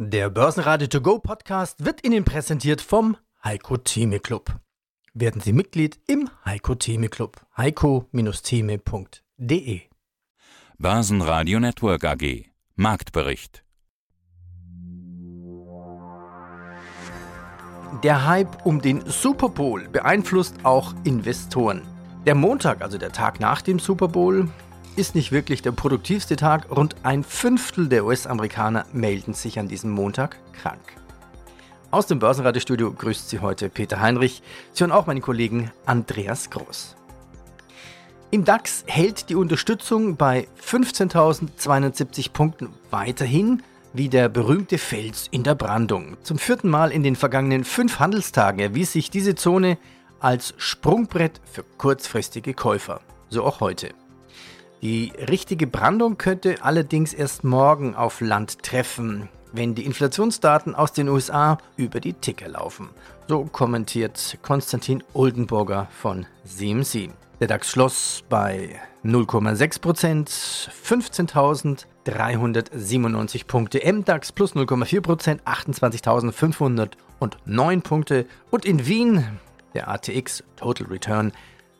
Der Börsenradio To Go Podcast wird Ihnen präsentiert vom Heiko Thieme Club. Werden Sie Mitglied im Heiko Thieme Club. heiko-thieme.de. Börsenradio Network AG. Marktbericht. Der Hype um den Super Bowl beeinflusst auch Investoren. Der Montag, also der Tag nach dem Super Bowl, ist nicht wirklich der produktivste Tag. Rund ein Fünftel der US-Amerikaner melden sich an diesem Montag krank. Aus dem Börsenradio-Studio grüßt Sie heute Peter Heinrich, Sie und auch meinen Kollegen Andreas Groß. Im DAX hält die Unterstützung bei 15.072 Punkten weiterhin wie der berühmte Fels in der Brandung. Zum vierten Mal in den vergangenen 5 Handelstagen erwies sich diese Zone als Sprungbrett für kurzfristige Käufer. So auch heute. Die richtige Brandung könnte allerdings erst morgen auf Land treffen, wenn die Inflationsdaten aus den USA über die Ticker laufen. So kommentiert Konstantin Oldenburger von CMC. Der DAX schloss bei 0,6%, 15.397 Punkte. MDAX plus 0,4%, 28.509 Punkte. Und in Wien, der ATX Total Return,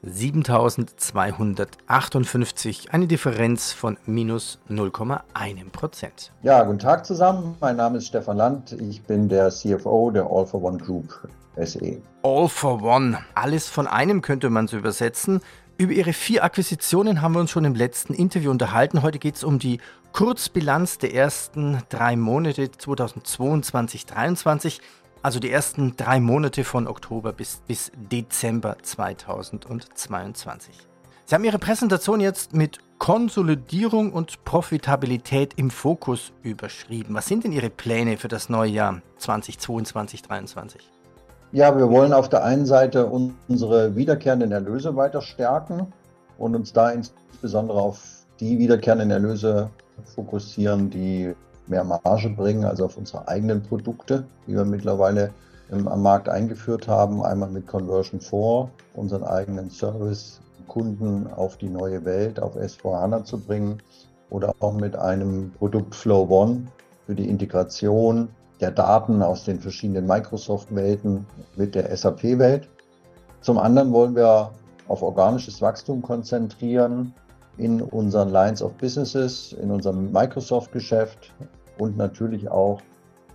7.258, eine Differenz von minus 0,1%. Ja, guten Tag zusammen. Mein Name ist Stefan Land. Ich bin der CFO der All for One Group SE. All for One. Alles von einem könnte man es übersetzen. Über Ihre 4 Akquisitionen haben wir uns schon im letzten Interview unterhalten. Heute geht es um die Kurzbilanz der ersten 3 Monate 2022-2023. Also die ersten 3 Monate von Oktober bis Dezember 2022. Sie haben Ihre Präsentation jetzt mit Konsolidierung und Profitabilität im Fokus überschrieben. Was sind denn Ihre Pläne für das neue Jahr 2022-2023? Ja, wir wollen auf der einen Seite unsere wiederkehrenden Erlöse weiter stärken und uns da insbesondere auf die wiederkehrenden Erlöse fokussieren, die mehr Marge bringen, also auf unsere eigenen Produkte, die wir mittlerweile am Markt eingeführt haben. Einmal mit Conversion 4, unseren eigenen Service, Kunden auf die neue Welt, auf S4HANA zu bringen, oder auch mit einem Produkt Flow One für die Integration der Daten aus den verschiedenen Microsoft-Welten mit der SAP-Welt. Zum anderen wollen wir auf organisches Wachstum konzentrieren in unseren Lines of Businesses, in unserem Microsoft-Geschäft, und natürlich auch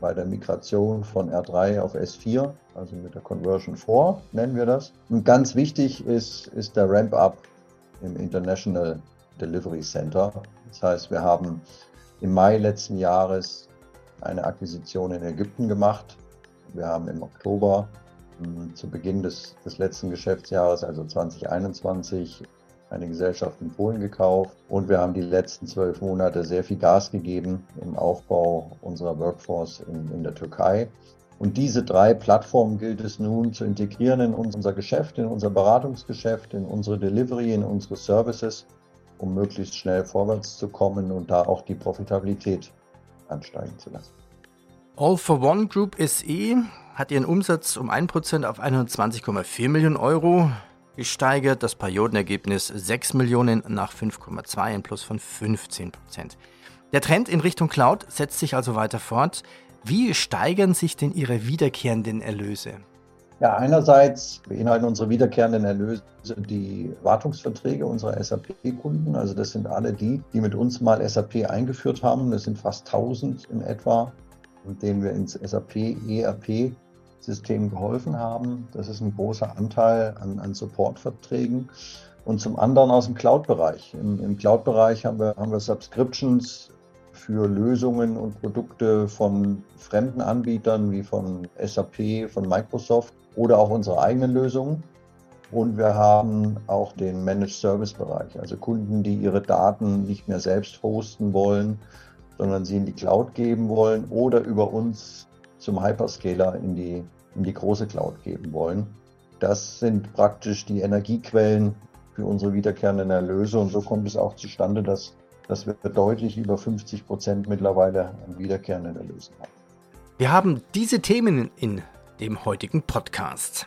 bei der Migration von R3 auf S4, also mit der Conversion 4 nennen wir das. Und ganz wichtig ist der Ramp-Up im International Delivery Center. Das heißt, wir haben im Mai letzten Jahres eine Akquisition in Ägypten gemacht. Wir haben im Oktober zu Beginn des letzten Geschäftsjahres, also 2021, eine Gesellschaft in Polen gekauft, und wir haben die letzten 12 Monate sehr viel Gas gegeben im Aufbau unserer Workforce in der Türkei. Und diese 3 Plattformen gilt es nun zu integrieren in unser Geschäft, in unser Beratungsgeschäft, in unsere Delivery, in unsere Services, um möglichst schnell vorwärts zu kommen und da auch die Profitabilität ansteigen zu lassen. All for One Group SE hat ihren Umsatz um 1% auf 120,4 Millionen Euro gesteigert, das Periodenergebnis 6 Millionen nach 5,2, ein Plus von 15%. Der Trend in Richtung Cloud setzt sich also weiter fort. Wie steigern sich denn Ihre wiederkehrenden Erlöse? Ja, einerseits beinhalten unsere wiederkehrenden Erlöse die Wartungsverträge unserer SAP-Kunden. Also das sind alle die mit uns mal SAP eingeführt haben. Das sind fast 1000 in etwa, mit denen wir ins SAP-ERP System geholfen haben. Das ist ein großer Anteil an Supportverträgen. Und zum anderen aus dem Cloud-Bereich. Im Cloud-Bereich haben wir Subscriptions für Lösungen und Produkte von fremden Anbietern wie von SAP, von Microsoft oder auch unsere eigenen Lösungen. Und wir haben auch den Managed-Service-Bereich, also Kunden, die ihre Daten nicht mehr selbst hosten wollen, sondern sie in die Cloud geben wollen oder über uns zum Hyperscaler in die große Cloud geben wollen. Das sind praktisch die Energiequellen für unsere wiederkehrenden Erlöse, und so kommt es auch zustande, dass wir deutlich über 50% mittlerweile an wiederkehrenden Erlösen haben. Wir haben diese Themen in dem heutigen Podcast.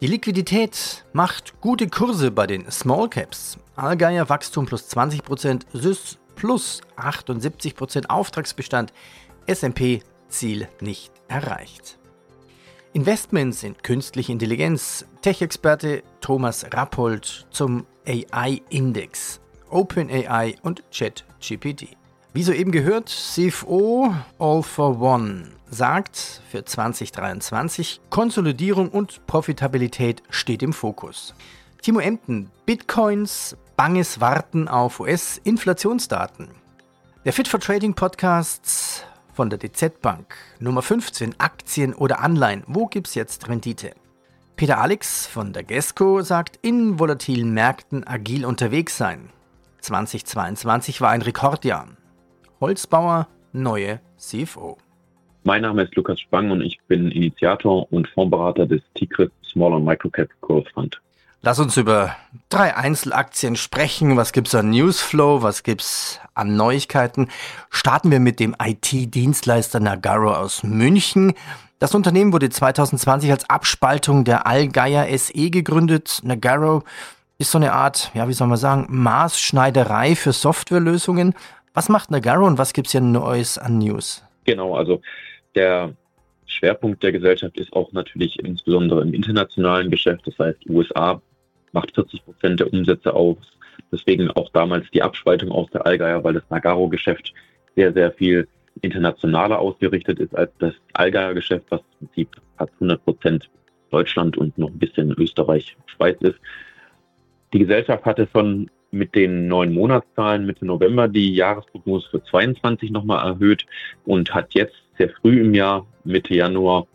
Die Liquidität macht gute Kurse bei den Small Caps. Allgeier Wachstum plus 20%, SÜSS plus 78%, Auftragsbestand S&P-Ziel nicht erreicht. Investments in künstliche Intelligenz, Tech-Experte Thomas Rappold zum AI-Index, OpenAI und ChatGPT. Wie soeben gehört, CFO All for One sagt für 2023, Konsolidierung und Profitabilität steht im Fokus. Timo Emden, Bitcoins, banges Warten auf US-Inflationsdaten. Der Fit for Trading Podcast von der DZ Bank, Nummer 15, Aktien oder Anleihen, wo gibt's jetzt Rendite? Peter Alex von der GESCO sagt, in volatilen Märkten agil unterwegs sein. 2022 war ein Rekordjahr. Holzbauer, neue CFO. Mein Name ist Lukas Spang und ich bin Initiator und Fondsberater des Tigris Small and Micro Cap Growth Fund. Lass uns über 3 Einzelaktien sprechen. Was gibt's an Newsflow? Was gibt's an Neuigkeiten? Starten wir mit dem IT-Dienstleister Nagarro aus München. Das Unternehmen wurde 2020 als Abspaltung der Allgeier SE gegründet. Nagarro ist so eine Art, Maßschneiderei für Softwarelösungen. Was macht Nagarro und was gibt's hier Neues an News? Genau, also der Schwerpunkt der Gesellschaft ist auch natürlich insbesondere im internationalen Geschäft. Das heißt, USA macht 40% der Umsätze aus. Deswegen auch damals die Abspaltung aus der Allgäuer, weil das Nagarro-Geschäft sehr, sehr viel internationaler ausgerichtet ist als das Allgäuer-Geschäft, was im Prinzip fast 100% Deutschland und noch ein bisschen Österreich, Schweiz ist. Die Gesellschaft hatte schon mit den neuen Monatszahlen Mitte November die Jahresprognose für 2022 nochmal erhöht und hat jetzt sehr früh im Jahr, Mitte Januar,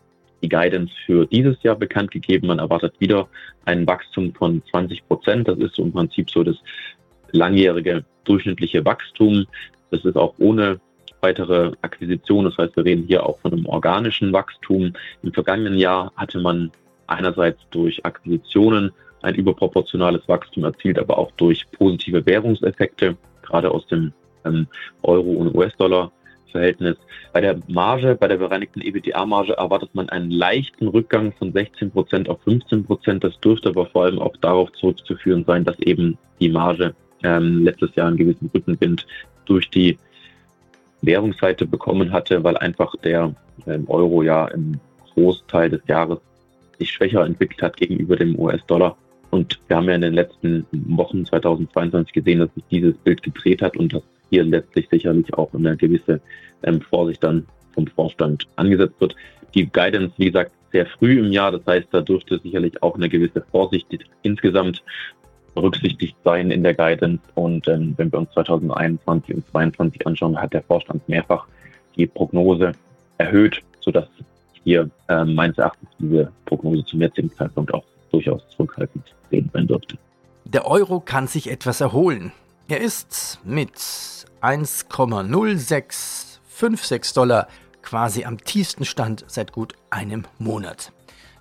die Guidance für dieses Jahr bekannt gegeben. Man erwartet wieder ein Wachstum von 20%. Das ist im Prinzip so das langjährige durchschnittliche Wachstum. Das ist auch ohne weitere Akquisition. Das heißt, wir reden hier auch von einem organischen Wachstum. Im vergangenen Jahr hatte man einerseits durch Akquisitionen ein überproportionales Wachstum erzielt, aber auch durch positive Währungseffekte, gerade aus dem Euro- und US-Dollar-Verhältnis. Bei der Marge, bei der bereinigten EBITDA-Marge erwartet man einen leichten Rückgang von 16% auf 15%. Das dürfte aber vor allem auch darauf zurückzuführen sein, dass eben die Marge letztes Jahr einen gewissen Rückenwind durch die Währungsseite bekommen hatte, weil einfach der Euro ja im Großteil des Jahres sich schwächer entwickelt hat gegenüber dem US-Dollar. Und wir haben ja in den letzten Wochen 2022 gesehen, dass sich dieses Bild gedreht hat und dass hier letztlich sicherlich auch eine gewisse Vorsicht dann vom Vorstand angesetzt wird. Die Guidance, wie gesagt, sehr früh im Jahr, das heißt, da dürfte sicherlich auch eine gewisse Vorsicht insgesamt berücksichtigt sein in der Guidance. Und wenn wir uns 2021 und 2022 anschauen, hat der Vorstand mehrfach die Prognose erhöht, sodass hier meines Erachtens diese Prognose zum jetzigen Zeitpunkt auch durchaus zurückhaltend sehen sein dürfte. Der Euro kann sich etwas erholen. Er ist mit 1,0656 Dollar quasi am tiefsten Stand seit gut einem Monat.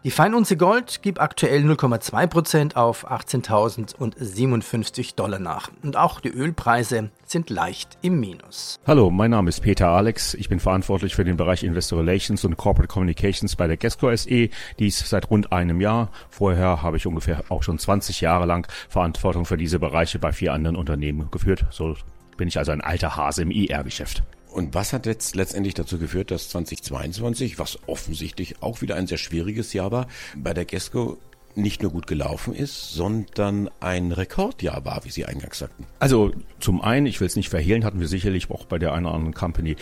Die Feinunze Gold gibt aktuell 0,2% auf 18.057 Dollar nach. Und auch die Ölpreise sind leicht im Minus. Hallo, mein Name ist Peter Alex. Ich bin verantwortlich für den Bereich Investor Relations und Corporate Communications bei der GESCO SE. Dies seit rund einem Jahr. Vorher habe ich ungefähr auch schon 20 Jahre lang Verantwortung für diese Bereiche bei 4 anderen Unternehmen geführt. So bin ich also ein alter Hase im IR-Geschäft. Und was hat jetzt letztendlich dazu geführt, dass 2022, was offensichtlich auch wieder ein sehr schwieriges Jahr war, bei der GESCO nicht nur gut gelaufen ist, sondern ein Rekordjahr war, wie Sie eingangs sagten? Also zum einen, ich will es nicht verhehlen, hatten wir sicherlich auch bei der einen oder anderen Company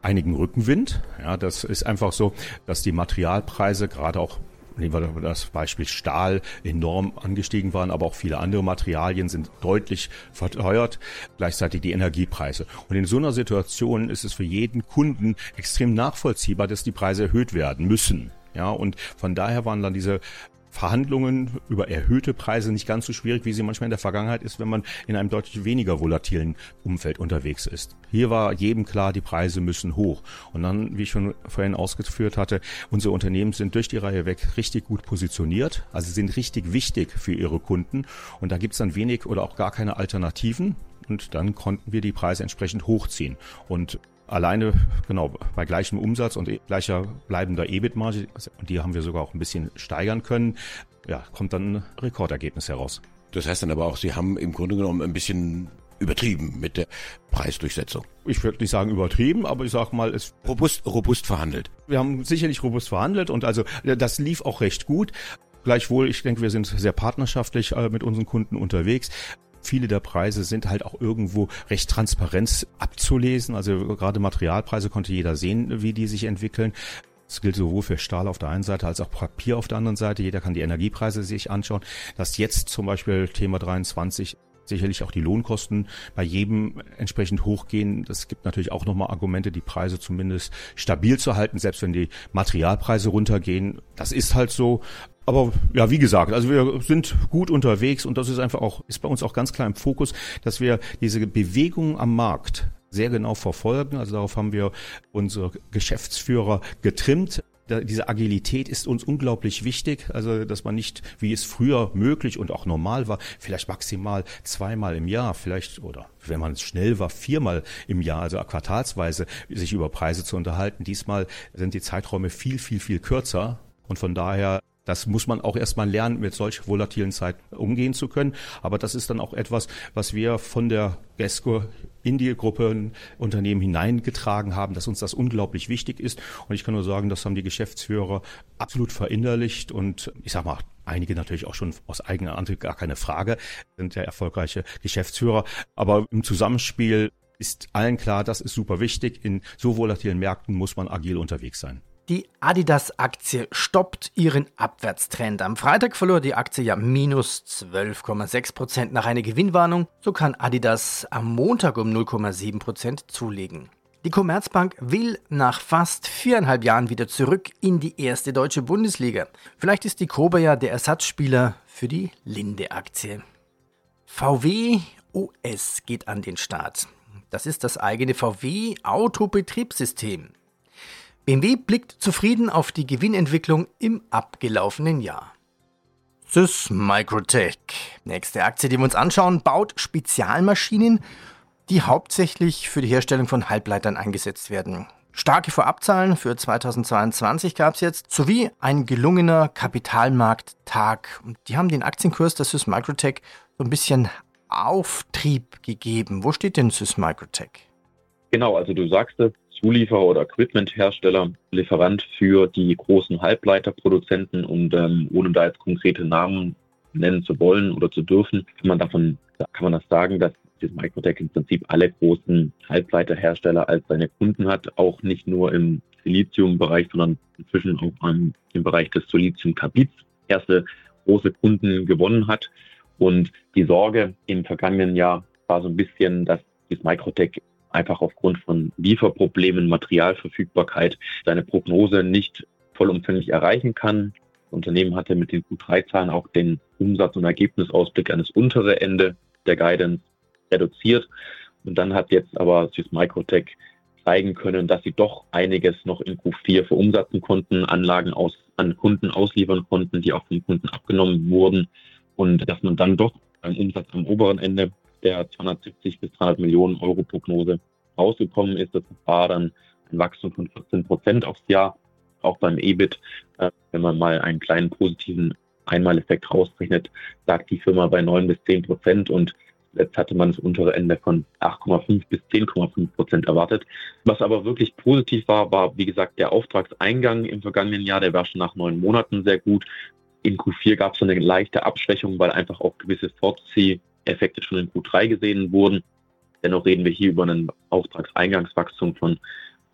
einigen Rückenwind. Ja, das ist einfach so, dass die Materialpreise gerade auch, nehmen wir das Beispiel Stahl, enorm angestiegen waren, aber auch viele andere Materialien sind deutlich verteuert, gleichzeitig die Energiepreise. Und in so einer Situation ist es für jeden Kunden extrem nachvollziehbar, dass die Preise erhöht werden müssen. Ja, und von daher waren dann diese Verhandlungen über erhöhte Preise nicht ganz so schwierig, wie sie manchmal in der Vergangenheit ist, wenn man in einem deutlich weniger volatilen Umfeld unterwegs ist. Hier war jedem klar, die Preise müssen hoch. Und dann, wie ich schon vorhin ausgeführt hatte, unsere Unternehmen sind durch die Reihe weg richtig gut positioniert, also sind richtig wichtig für ihre Kunden. Und da gibt's dann wenig oder auch gar keine Alternativen. Und dann konnten wir die Preise entsprechend hochziehen. Und alleine, genau, bei gleichem Umsatz und gleicher bleibender EBIT-Marge, und die haben wir sogar auch ein bisschen steigern können, ja, kommt dann ein Rekordergebnis heraus. Das heißt dann aber auch, Sie haben im Grunde genommen ein bisschen übertrieben mit der Preisdurchsetzung. Ich würde nicht sagen übertrieben, aber ich sag mal, es robust verhandelt. Wir haben sicherlich robust verhandelt und also das lief auch recht gut. Gleichwohl, ich denke, wir sind sehr partnerschaftlich mit unseren Kunden unterwegs. Viele der Preise sind halt auch irgendwo recht transparent abzulesen. Also gerade Materialpreise konnte jeder sehen, wie die sich entwickeln. Das gilt sowohl für Stahl auf der einen Seite als auch Papier auf der anderen Seite. Jeder kann die Energiepreise sich anschauen. Dass jetzt zum Beispiel Thema 23 sicherlich auch die Lohnkosten bei jedem entsprechend hochgehen. Das gibt natürlich auch nochmal Argumente, die Preise zumindest stabil zu halten, selbst wenn die Materialpreise runtergehen. Das ist halt so. Aber ja, wie gesagt, also wir sind gut unterwegs und das ist einfach auch, ist bei uns auch ganz klar im Fokus, dass wir diese Bewegungen am Markt sehr genau verfolgen. Also darauf haben wir unsere Geschäftsführer getrimmt. Diese Agilität ist uns unglaublich wichtig, also dass man nicht, wie es früher möglich und auch normal war, vielleicht maximal zweimal im Jahr, vielleicht oder wenn man schnell war, viermal im Jahr, also quartalsweise sich über Preise zu unterhalten. Diesmal sind die Zeiträume viel kürzer und von daher, das muss man auch erstmal lernen, mit solch volatilen Zeiten umgehen zu können. Aber das ist dann auch etwas, was wir von der GESCO in die Gruppe Unternehmen hineingetragen haben, dass uns das unglaublich wichtig ist. Und ich kann nur sagen, das haben die Geschäftsführer absolut verinnerlicht. Und ich sag mal, einige natürlich auch schon aus eigener Antrieb, gar keine Frage, sind ja erfolgreiche Geschäftsführer. Aber im Zusammenspiel ist allen klar, das ist super wichtig. In so volatilen Märkten muss man agil unterwegs sein. Die Adidas-Aktie stoppt ihren Abwärtstrend. Am Freitag verlor die Aktie ja minus 12,6% nach einer Gewinnwarnung. So kann Adidas am Montag um 0,7% zulegen. Die Commerzbank will nach fast 4,5 Jahren wieder zurück in die erste deutsche Bundesliga. Vielleicht ist die Cobra ja der Ersatzspieler für die Linde-Aktie. VW OS geht an den Start. Das ist das eigene VW-Autobetriebssystem. BMW blickt zufrieden auf die Gewinnentwicklung im abgelaufenen Jahr. SÜSS MicroTec, nächste Aktie, die wir uns anschauen, baut Spezialmaschinen, die hauptsächlich für die Herstellung von Halbleitern eingesetzt werden. Starke Vorabzahlen für 2022 gab es jetzt, sowie ein gelungener Kapitalmarkttag. Und die haben den Aktienkurs der SÜSS MicroTec so ein bisschen Auftrieb gegeben. Wo steht denn SÜSS MicroTec? Genau, also du sagst es. Zulieferer oder Equipment-Hersteller, Lieferant für die großen Halbleiterproduzenten und ohne da jetzt konkrete Namen nennen zu wollen oder zu dürfen, kann man das sagen, dass das MicroTec im Prinzip alle großen Halbleiterhersteller als seine Kunden hat, auch nicht nur im Silizium-Bereich, sondern inzwischen auch im Bereich des Silizium-Carbid erste große Kunden gewonnen hat. Und die Sorge im vergangenen Jahr war so ein bisschen, dass das MicroTec einfach aufgrund von Lieferproblemen, Materialverfügbarkeit, seine Prognose nicht vollumfänglich erreichen kann. Das Unternehmen hatte mit den Q3-Zahlen auch den Umsatz- und Ergebnisausblick an das untere Ende der Guidance reduziert. Und dann hat jetzt aber SÜSS MicroTec zeigen können, dass sie doch einiges noch in Q4 verumsatzen konnten, Anlagen an Kunden ausliefern konnten, die auch von Kunden abgenommen wurden. Und dass man dann doch einen Umsatz am oberen Ende der 270 bis 300 Millionen Euro Prognose rausgekommen ist. Das war dann ein Wachstum von 14% aufs Jahr. Auch beim EBIT, wenn man mal einen kleinen positiven Einmaleffekt rausrechnet, lag die Firma bei 9 bis 10%. Und jetzt hatte man das untere Ende von 8,5 bis 10,5% erwartet. Was aber wirklich positiv war, wie gesagt, der Auftragseingang im vergangenen Jahr. Der war schon nach 9 Monaten sehr gut. In Q4 gab es eine leichte Abschwächung, weil einfach auch gewisse Fortzieh-Effekte schon in Q3 gesehen wurden. Dennoch reden wir hier über einen Auftragseingangswachstum von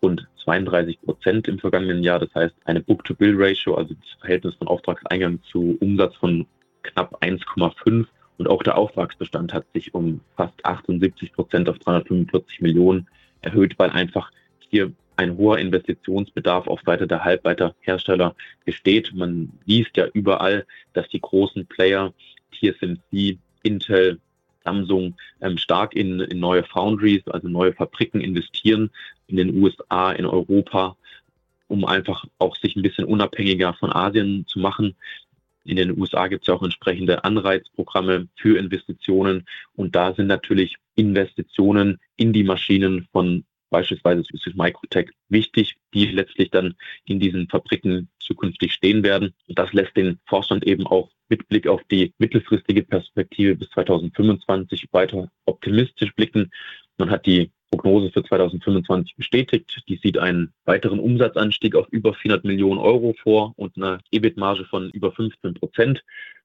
rund 32% im vergangenen Jahr. Das heißt, eine Book-to-Bill-Ratio, also das Verhältnis von Auftragseingang zu Umsatz von knapp 1,5. Und auch der Auftragsbestand hat sich um fast 78% auf 345 Millionen erhöht, weil einfach hier ein hoher Investitionsbedarf auf Seite der Halbleiterhersteller besteht. Man liest ja überall, dass die großen Player TSMC, Intel, Samsung stark in neue Foundries, also neue Fabriken investieren in den USA, in Europa, um einfach auch sich ein bisschen unabhängiger von Asien zu machen. In den USA gibt es ja auch entsprechende Anreizprogramme für Investitionen und da sind natürlich Investitionen in die Maschinen von beispielsweise SÜSS MicroTec, wichtig, die letztlich dann in diesen Fabriken zukünftig stehen werden. Und das lässt den Vorstand eben auch mit Blick auf die mittelfristige Perspektive bis 2025 weiter optimistisch blicken. Man hat die Prognose für 2025 bestätigt. Die sieht einen weiteren Umsatzanstieg auf über 400 Millionen Euro vor und eine EBIT-Marge von über 15%.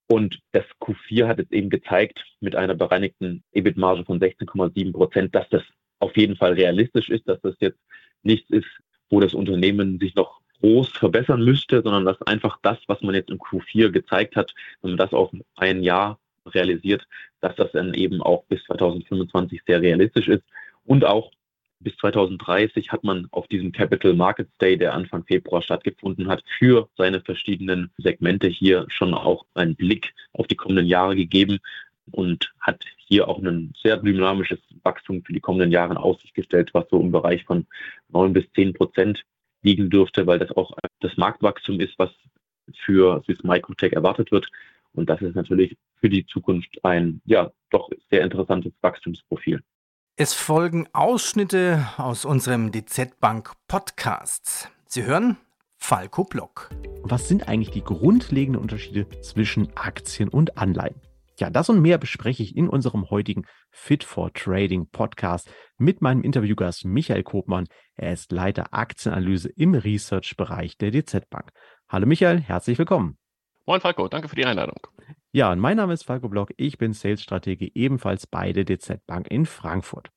Und das Q4 hat jetzt eben gezeigt, mit einer bereinigten EBIT-Marge von 16,7%, dass das auf jeden Fall realistisch ist, dass das jetzt nichts ist, wo das Unternehmen sich noch groß verbessern müsste, sondern dass einfach das, was man jetzt im Q4 gezeigt hat, wenn man das auf ein Jahr realisiert, dass das dann eben auch bis 2025 sehr realistisch ist. Und auch bis 2030 hat man auf diesem Capital Markets Day, der Anfang Februar stattgefunden hat, für seine verschiedenen Segmente hier schon auch einen Blick auf die kommenden Jahre gegeben und hat hier auch ein sehr dynamisches Wachstum für die kommenden Jahre in Aussicht gestellt, was so im Bereich von 9-10% liegen dürfte, weil das auch das Marktwachstum ist, was für SÜSS MicroTec erwartet wird. Und das ist natürlich für die Zukunft ein ja doch sehr interessantes Wachstumsprofil. Es folgen Ausschnitte aus unserem DZ Bank Podcast. Sie hören Falco Block. Was sind eigentlich die grundlegenden Unterschiede zwischen Aktien und Anleihen? Ja, das und mehr bespreche ich in unserem heutigen Fit for Trading Podcast mit meinem Interviewgast Michael Koopmann. Er ist Leiter Aktienanalyse im Research-Bereich der DZ Bank. Hallo Michael, herzlich willkommen. Moin Falco, danke für die Einladung. Ja, und mein Name ist Falco Block, ich bin Sales-Stratege ebenfalls bei der DZ Bank in Frankfurt.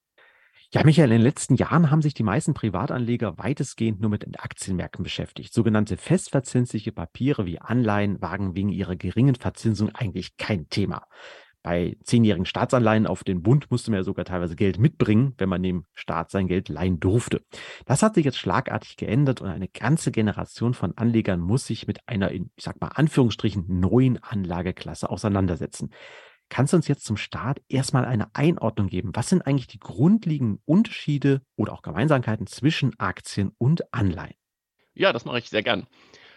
Ja, Michael, in den letzten Jahren haben sich die meisten Privatanleger weitestgehend nur mit Aktienmärkten beschäftigt. Sogenannte festverzinsliche Papiere wie Anleihen waren wegen ihrer geringen Verzinsung eigentlich kein Thema. Bei 10-jährigen Staatsanleihen auf den Bund musste man ja sogar teilweise Geld mitbringen, wenn man dem Staat sein Geld leihen durfte. Das hat sich jetzt schlagartig geändert und eine ganze Generation von Anlegern muss sich mit einer, ich sag mal Anführungsstrichen, neuen Anlageklasse auseinandersetzen. Kannst du uns jetzt zum Start erstmal eine Einordnung geben? Was sind eigentlich die grundlegenden Unterschiede oder auch Gemeinsamkeiten zwischen Aktien und Anleihen? Ja, das mache ich sehr gern.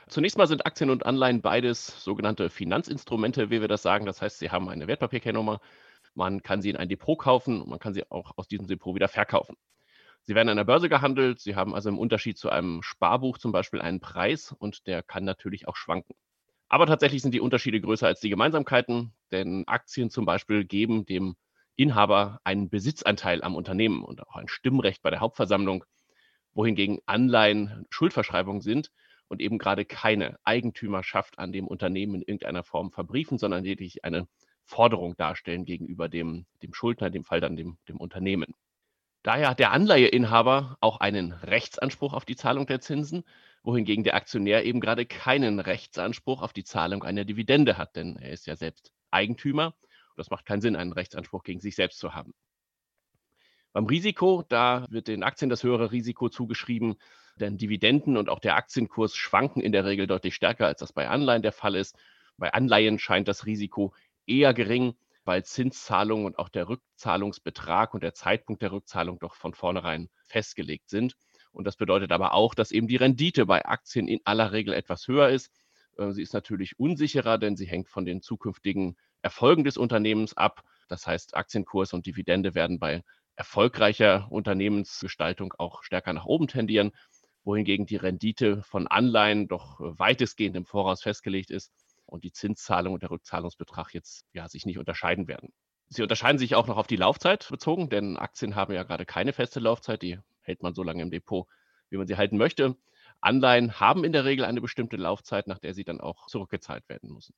Zunächst mal sind Aktien und Anleihen beides sogenannte Finanzinstrumente, wie wir das sagen. Das heißt, sie haben eine Wertpapierkennnummer. Man kann sie in ein Depot kaufen und man kann sie auch aus diesem Depot wieder verkaufen. Sie werden an der Börse gehandelt. Sie haben also im Unterschied zu einem Sparbuch zum Beispiel einen Preis und der kann natürlich auch schwanken. Aber tatsächlich sind die Unterschiede größer als die Gemeinsamkeiten, denn Aktien zum Beispiel geben dem Inhaber einen Besitzanteil am Unternehmen und auch ein Stimmrecht bei der Hauptversammlung, wohingegen Anleihen Schuldverschreibungen sind und eben gerade keine Eigentümerschaft an dem Unternehmen in irgendeiner Form verbriefen, sondern lediglich eine Forderung darstellen gegenüber dem Schuldner, in dem Fall dann dem Unternehmen. Daher hat der Anleiheinhaber auch einen Rechtsanspruch auf die Zahlung der Zinsen, wohingegen der Aktionär eben gerade keinen Rechtsanspruch auf die Zahlung einer Dividende hat, denn er ist ja selbst Eigentümer und das macht keinen Sinn, einen Rechtsanspruch gegen sich selbst zu haben. Beim Risiko, da wird den Aktien das höhere Risiko zugeschrieben, denn Dividenden und auch der Aktienkurs schwanken in der Regel deutlich stärker, als das bei Anleihen der Fall ist. Bei Anleihen scheint das Risiko eher gering, weil Zinszahlungen und auch der Rückzahlungsbetrag und der Zeitpunkt der Rückzahlung doch von vornherein festgelegt sind. Und das bedeutet aber auch, dass eben die Rendite bei Aktien in aller Regel etwas höher ist. Sie ist natürlich unsicherer, denn sie hängt von den zukünftigen Erfolgen des Unternehmens ab. Das heißt, Aktienkurs und Dividende werden bei erfolgreicher Unternehmensgestaltung auch stärker nach oben tendieren, wohingegen die Rendite von Anleihen doch weitestgehend im Voraus festgelegt ist und die Zinszahlung und der Rückzahlungsbetrag jetzt ja sich nicht unterscheiden werden. Sie unterscheiden sich auch noch auf die Laufzeit bezogen, denn Aktien haben ja gerade keine feste Laufzeit, die hält man so lange im Depot, wie man sie halten möchte. Anleihen haben in der Regel eine bestimmte Laufzeit, nach der sie dann auch zurückgezahlt werden müssen.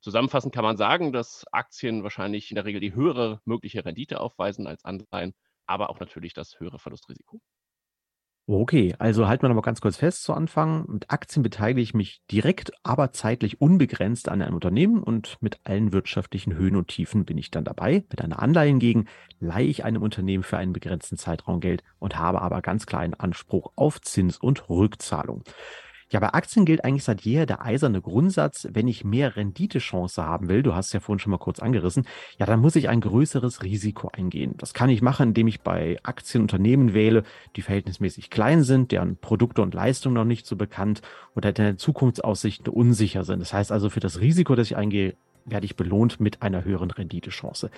Zusammenfassend kann man sagen, dass Aktien wahrscheinlich in der Regel die höhere mögliche Rendite aufweisen als Anleihen, aber auch natürlich das höhere Verlustrisiko. Okay, also halten wir nochmal ganz kurz fest zu Anfang. Mit Aktien beteilige ich mich direkt, aber zeitlich unbegrenzt an einem Unternehmen und mit allen wirtschaftlichen Höhen und Tiefen bin ich dann dabei. Mit einer Anleihe hingegen leihe ich einem Unternehmen für einen begrenzten Zeitraum Geld und habe aber ganz klar einen Anspruch auf Zins- und Rückzahlung. Ja, bei Aktien gilt eigentlich seit jeher der eiserne Grundsatz, wenn ich mehr Renditechance haben will, du hast es ja vorhin schon mal kurz angerissen, ja, dann muss ich ein größeres Risiko eingehen. Das kann ich machen, indem ich bei Aktien Unternehmen wähle, die verhältnismäßig klein sind, deren Produkte und Leistungen noch nicht so bekannt oder deren Zukunftsaussichten unsicher sind. Das heißt also, für das Risiko, das ich eingehe, werde ich belohnt mit einer höheren Renditechance.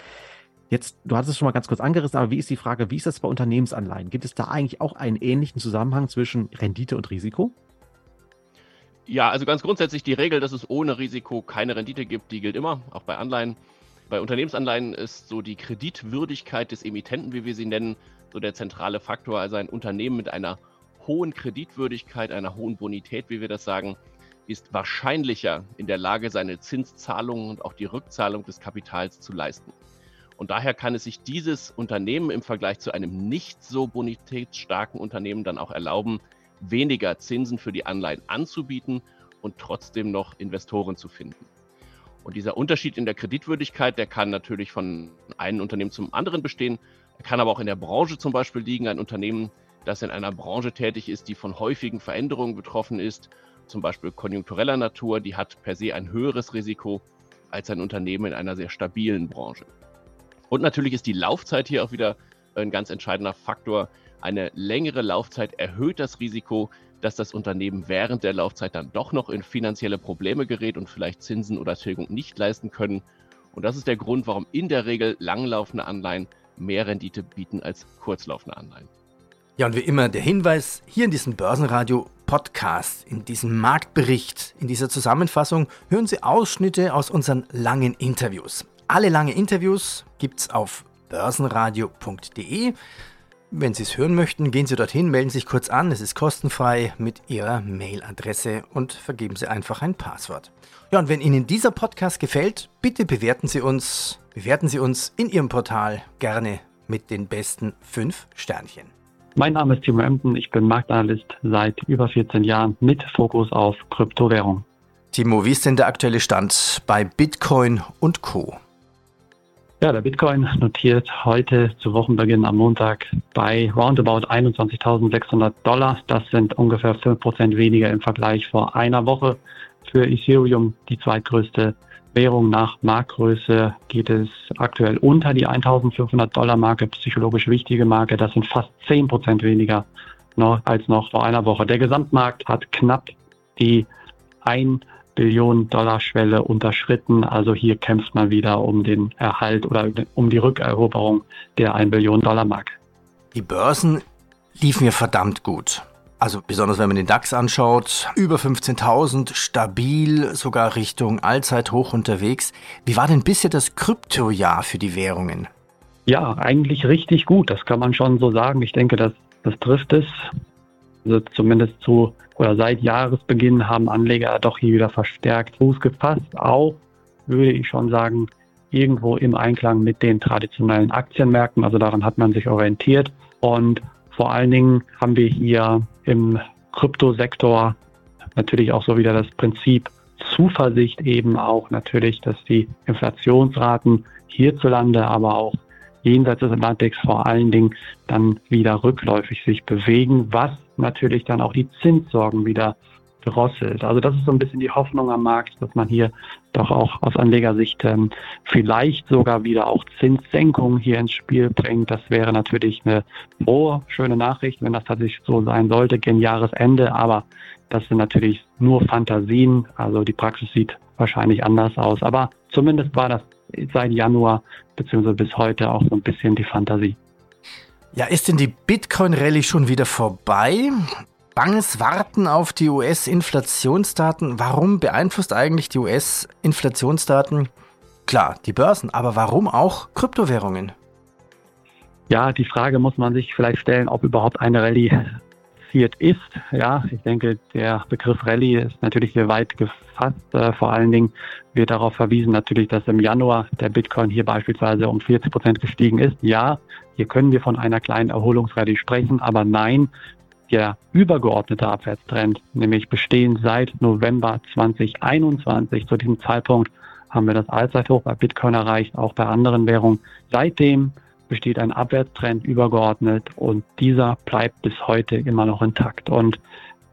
Jetzt, du hattest es schon mal ganz kurz angerissen, aber wie ist die Frage, wie ist das bei Unternehmensanleihen? Gibt es da eigentlich auch einen ähnlichen Zusammenhang zwischen Rendite und Risiko? Ja, also ganz grundsätzlich die Regel, dass es ohne Risiko keine Rendite gibt, die gilt immer, auch bei Anleihen. Bei Unternehmensanleihen ist so die Kreditwürdigkeit des Emittenten, wie wir sie nennen, so der zentrale Faktor. Also ein Unternehmen mit einer hohen Kreditwürdigkeit, einer hohen Bonität, wie wir das sagen, ist wahrscheinlicher in der Lage, seine Zinszahlungen und auch die Rückzahlung des Kapitals zu leisten. Und daher kann es sich dieses Unternehmen im Vergleich zu einem nicht so bonitätsstarken Unternehmen dann auch erlauben, weniger Zinsen für die Anleihen anzubieten und trotzdem noch Investoren zu finden. Und dieser Unterschied in der Kreditwürdigkeit, der kann natürlich von einem Unternehmen zum anderen bestehen, kann aber auch in der Branche zum Beispiel liegen. Ein Unternehmen, das in einer Branche tätig ist, die von häufigen Veränderungen betroffen ist, zum Beispiel konjunktureller Natur, die hat per se ein höheres Risiko als ein Unternehmen in einer sehr stabilen Branche. Und natürlich ist die Laufzeit hier auch wieder ein ganz entscheidender Faktor. Eine längere Laufzeit erhöht das Risiko, dass das Unternehmen während der Laufzeit dann doch noch in finanzielle Probleme gerät und vielleicht Zinsen oder Tilgung nicht leisten können. Und das ist der Grund, warum in der Regel langlaufende Anleihen mehr Rendite bieten als kurzlaufende Anleihen. Ja, und wie immer der Hinweis hier in diesem Börsenradio-Podcast, in diesem Marktbericht, in dieser Zusammenfassung hören Sie Ausschnitte aus unseren langen Interviews. Alle lange Interviews gibt's auf börsenradio.de. Wenn Sie es hören möchten, gehen Sie dorthin, melden sich kurz an. Es ist kostenfrei mit Ihrer Mailadresse und vergeben Sie einfach ein Passwort. Ja, und wenn Ihnen dieser Podcast gefällt, bitte bewerten Sie uns in Ihrem Portal gerne mit den besten 5 Sternchen. Mein Name ist Timo Emden, ich bin Marktanalyst seit über 14 Jahren mit Fokus auf Kryptowährung. Timo, wie ist denn der aktuelle Stand bei Bitcoin und Co.? Ja, der Bitcoin notiert heute zu Wochenbeginn am Montag bei roundabout $21.600. Das sind ungefähr 5% weniger im Vergleich vor einer Woche. Für Ethereum, die zweitgrößte Währung nach Marktgröße, geht es aktuell unter die $1.500-Marke, psychologisch wichtige Marke. Das sind fast 10% weniger als noch vor einer Woche. Der Gesamtmarkt hat knapp die $1-Billionen-Dollar-Schwelle unterschritten. Also hier kämpft man wieder um den Erhalt oder um die Rückeroberung der $1-Billionen-Dollar-Marke. Die Börsen liefen ja verdammt gut. Also besonders wenn man den DAX anschaut, über 15.000, stabil, sogar Richtung Allzeithoch unterwegs. Wie war denn bisher das Kryptojahr für die Währungen? Ja, eigentlich richtig gut, das kann man schon so sagen. Ich denke, das trifft es. Also zumindest seit Jahresbeginn haben Anleger doch hier wieder verstärkt Fuß gefasst. Auch, würde ich schon sagen, irgendwo im Einklang mit den traditionellen Aktienmärkten. Also daran hat man sich orientiert. Und vor allen Dingen haben wir hier im Kryptosektor natürlich auch so wieder das Prinzip Zuversicht eben auch natürlich, dass die Inflationsraten hierzulande, aber auch jenseits des Atlantiks vor allen Dingen dann wieder rückläufig sich bewegen, was natürlich dann auch die Zinssorgen wieder drosselt. Also das ist so ein bisschen die Hoffnung am Markt, dass man hier doch auch aus Anlegersicht vielleicht sogar wieder auch Zinssenkungen hier ins Spiel bringt. Das wäre natürlich eine frohe, schöne Nachricht, wenn das tatsächlich so sein sollte, gegen Jahresende. Aber das sind natürlich nur Fantasien. Also die Praxis sieht wahrscheinlich anders aus. Aber zumindest war das seit Januar bzw. bis heute auch so ein bisschen die Fantasie. Ja, ist denn die Bitcoin-Rallye schon wieder vorbei? Banges Warten auf die US-Inflationsdaten. Warum beeinflusst eigentlich die US-Inflationsdaten, klar, die Börsen, aber warum auch Kryptowährungen? Ja, die Frage muss man sich vielleicht stellen, ob überhaupt eine Rallye passiert ist. Ja, ich denke, der Begriff Rallye ist natürlich sehr weit gefasst. Vor allen Dingen wird darauf verwiesen natürlich, dass im Januar der Bitcoin hier beispielsweise um 40% gestiegen ist. Ja, hier können wir von einer kleinen Erholungsrallye sprechen, aber nein, der übergeordnete Abwärtstrend, nämlich bestehend seit November 2021, zu diesem Zeitpunkt haben wir das Allzeithoch bei Bitcoin erreicht, auch bei anderen Währungen. Seitdem besteht ein Abwärtstrend übergeordnet und dieser bleibt bis heute immer noch intakt. Und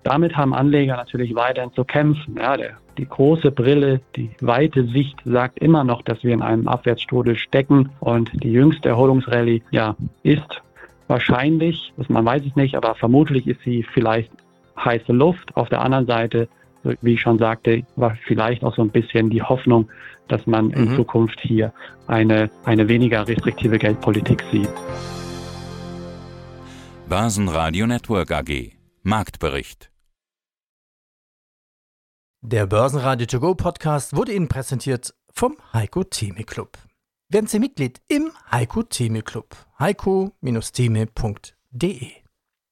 damit haben Anleger natürlich weiterhin zu kämpfen. Ja, die große Brille, die weite Sicht sagt immer noch, dass wir in einem Abwärtsstrudel stecken. Und die jüngste Erholungsrallye, ja, ist wahrscheinlich, man weiß es nicht, aber vermutlich ist sie vielleicht heiße Luft. Auf der anderen Seite wie ich schon sagte, war vielleicht auch so ein bisschen die Hoffnung, dass man in Zukunft hier eine weniger restriktive Geldpolitik sieht. Börsenradio Network AG Marktbericht. Der Börsenradio To Go Podcast wurde Ihnen präsentiert vom Heiko Thieme Club. Werden Sie Mitglied im Heiko Thieme Club. heiko-thieme.de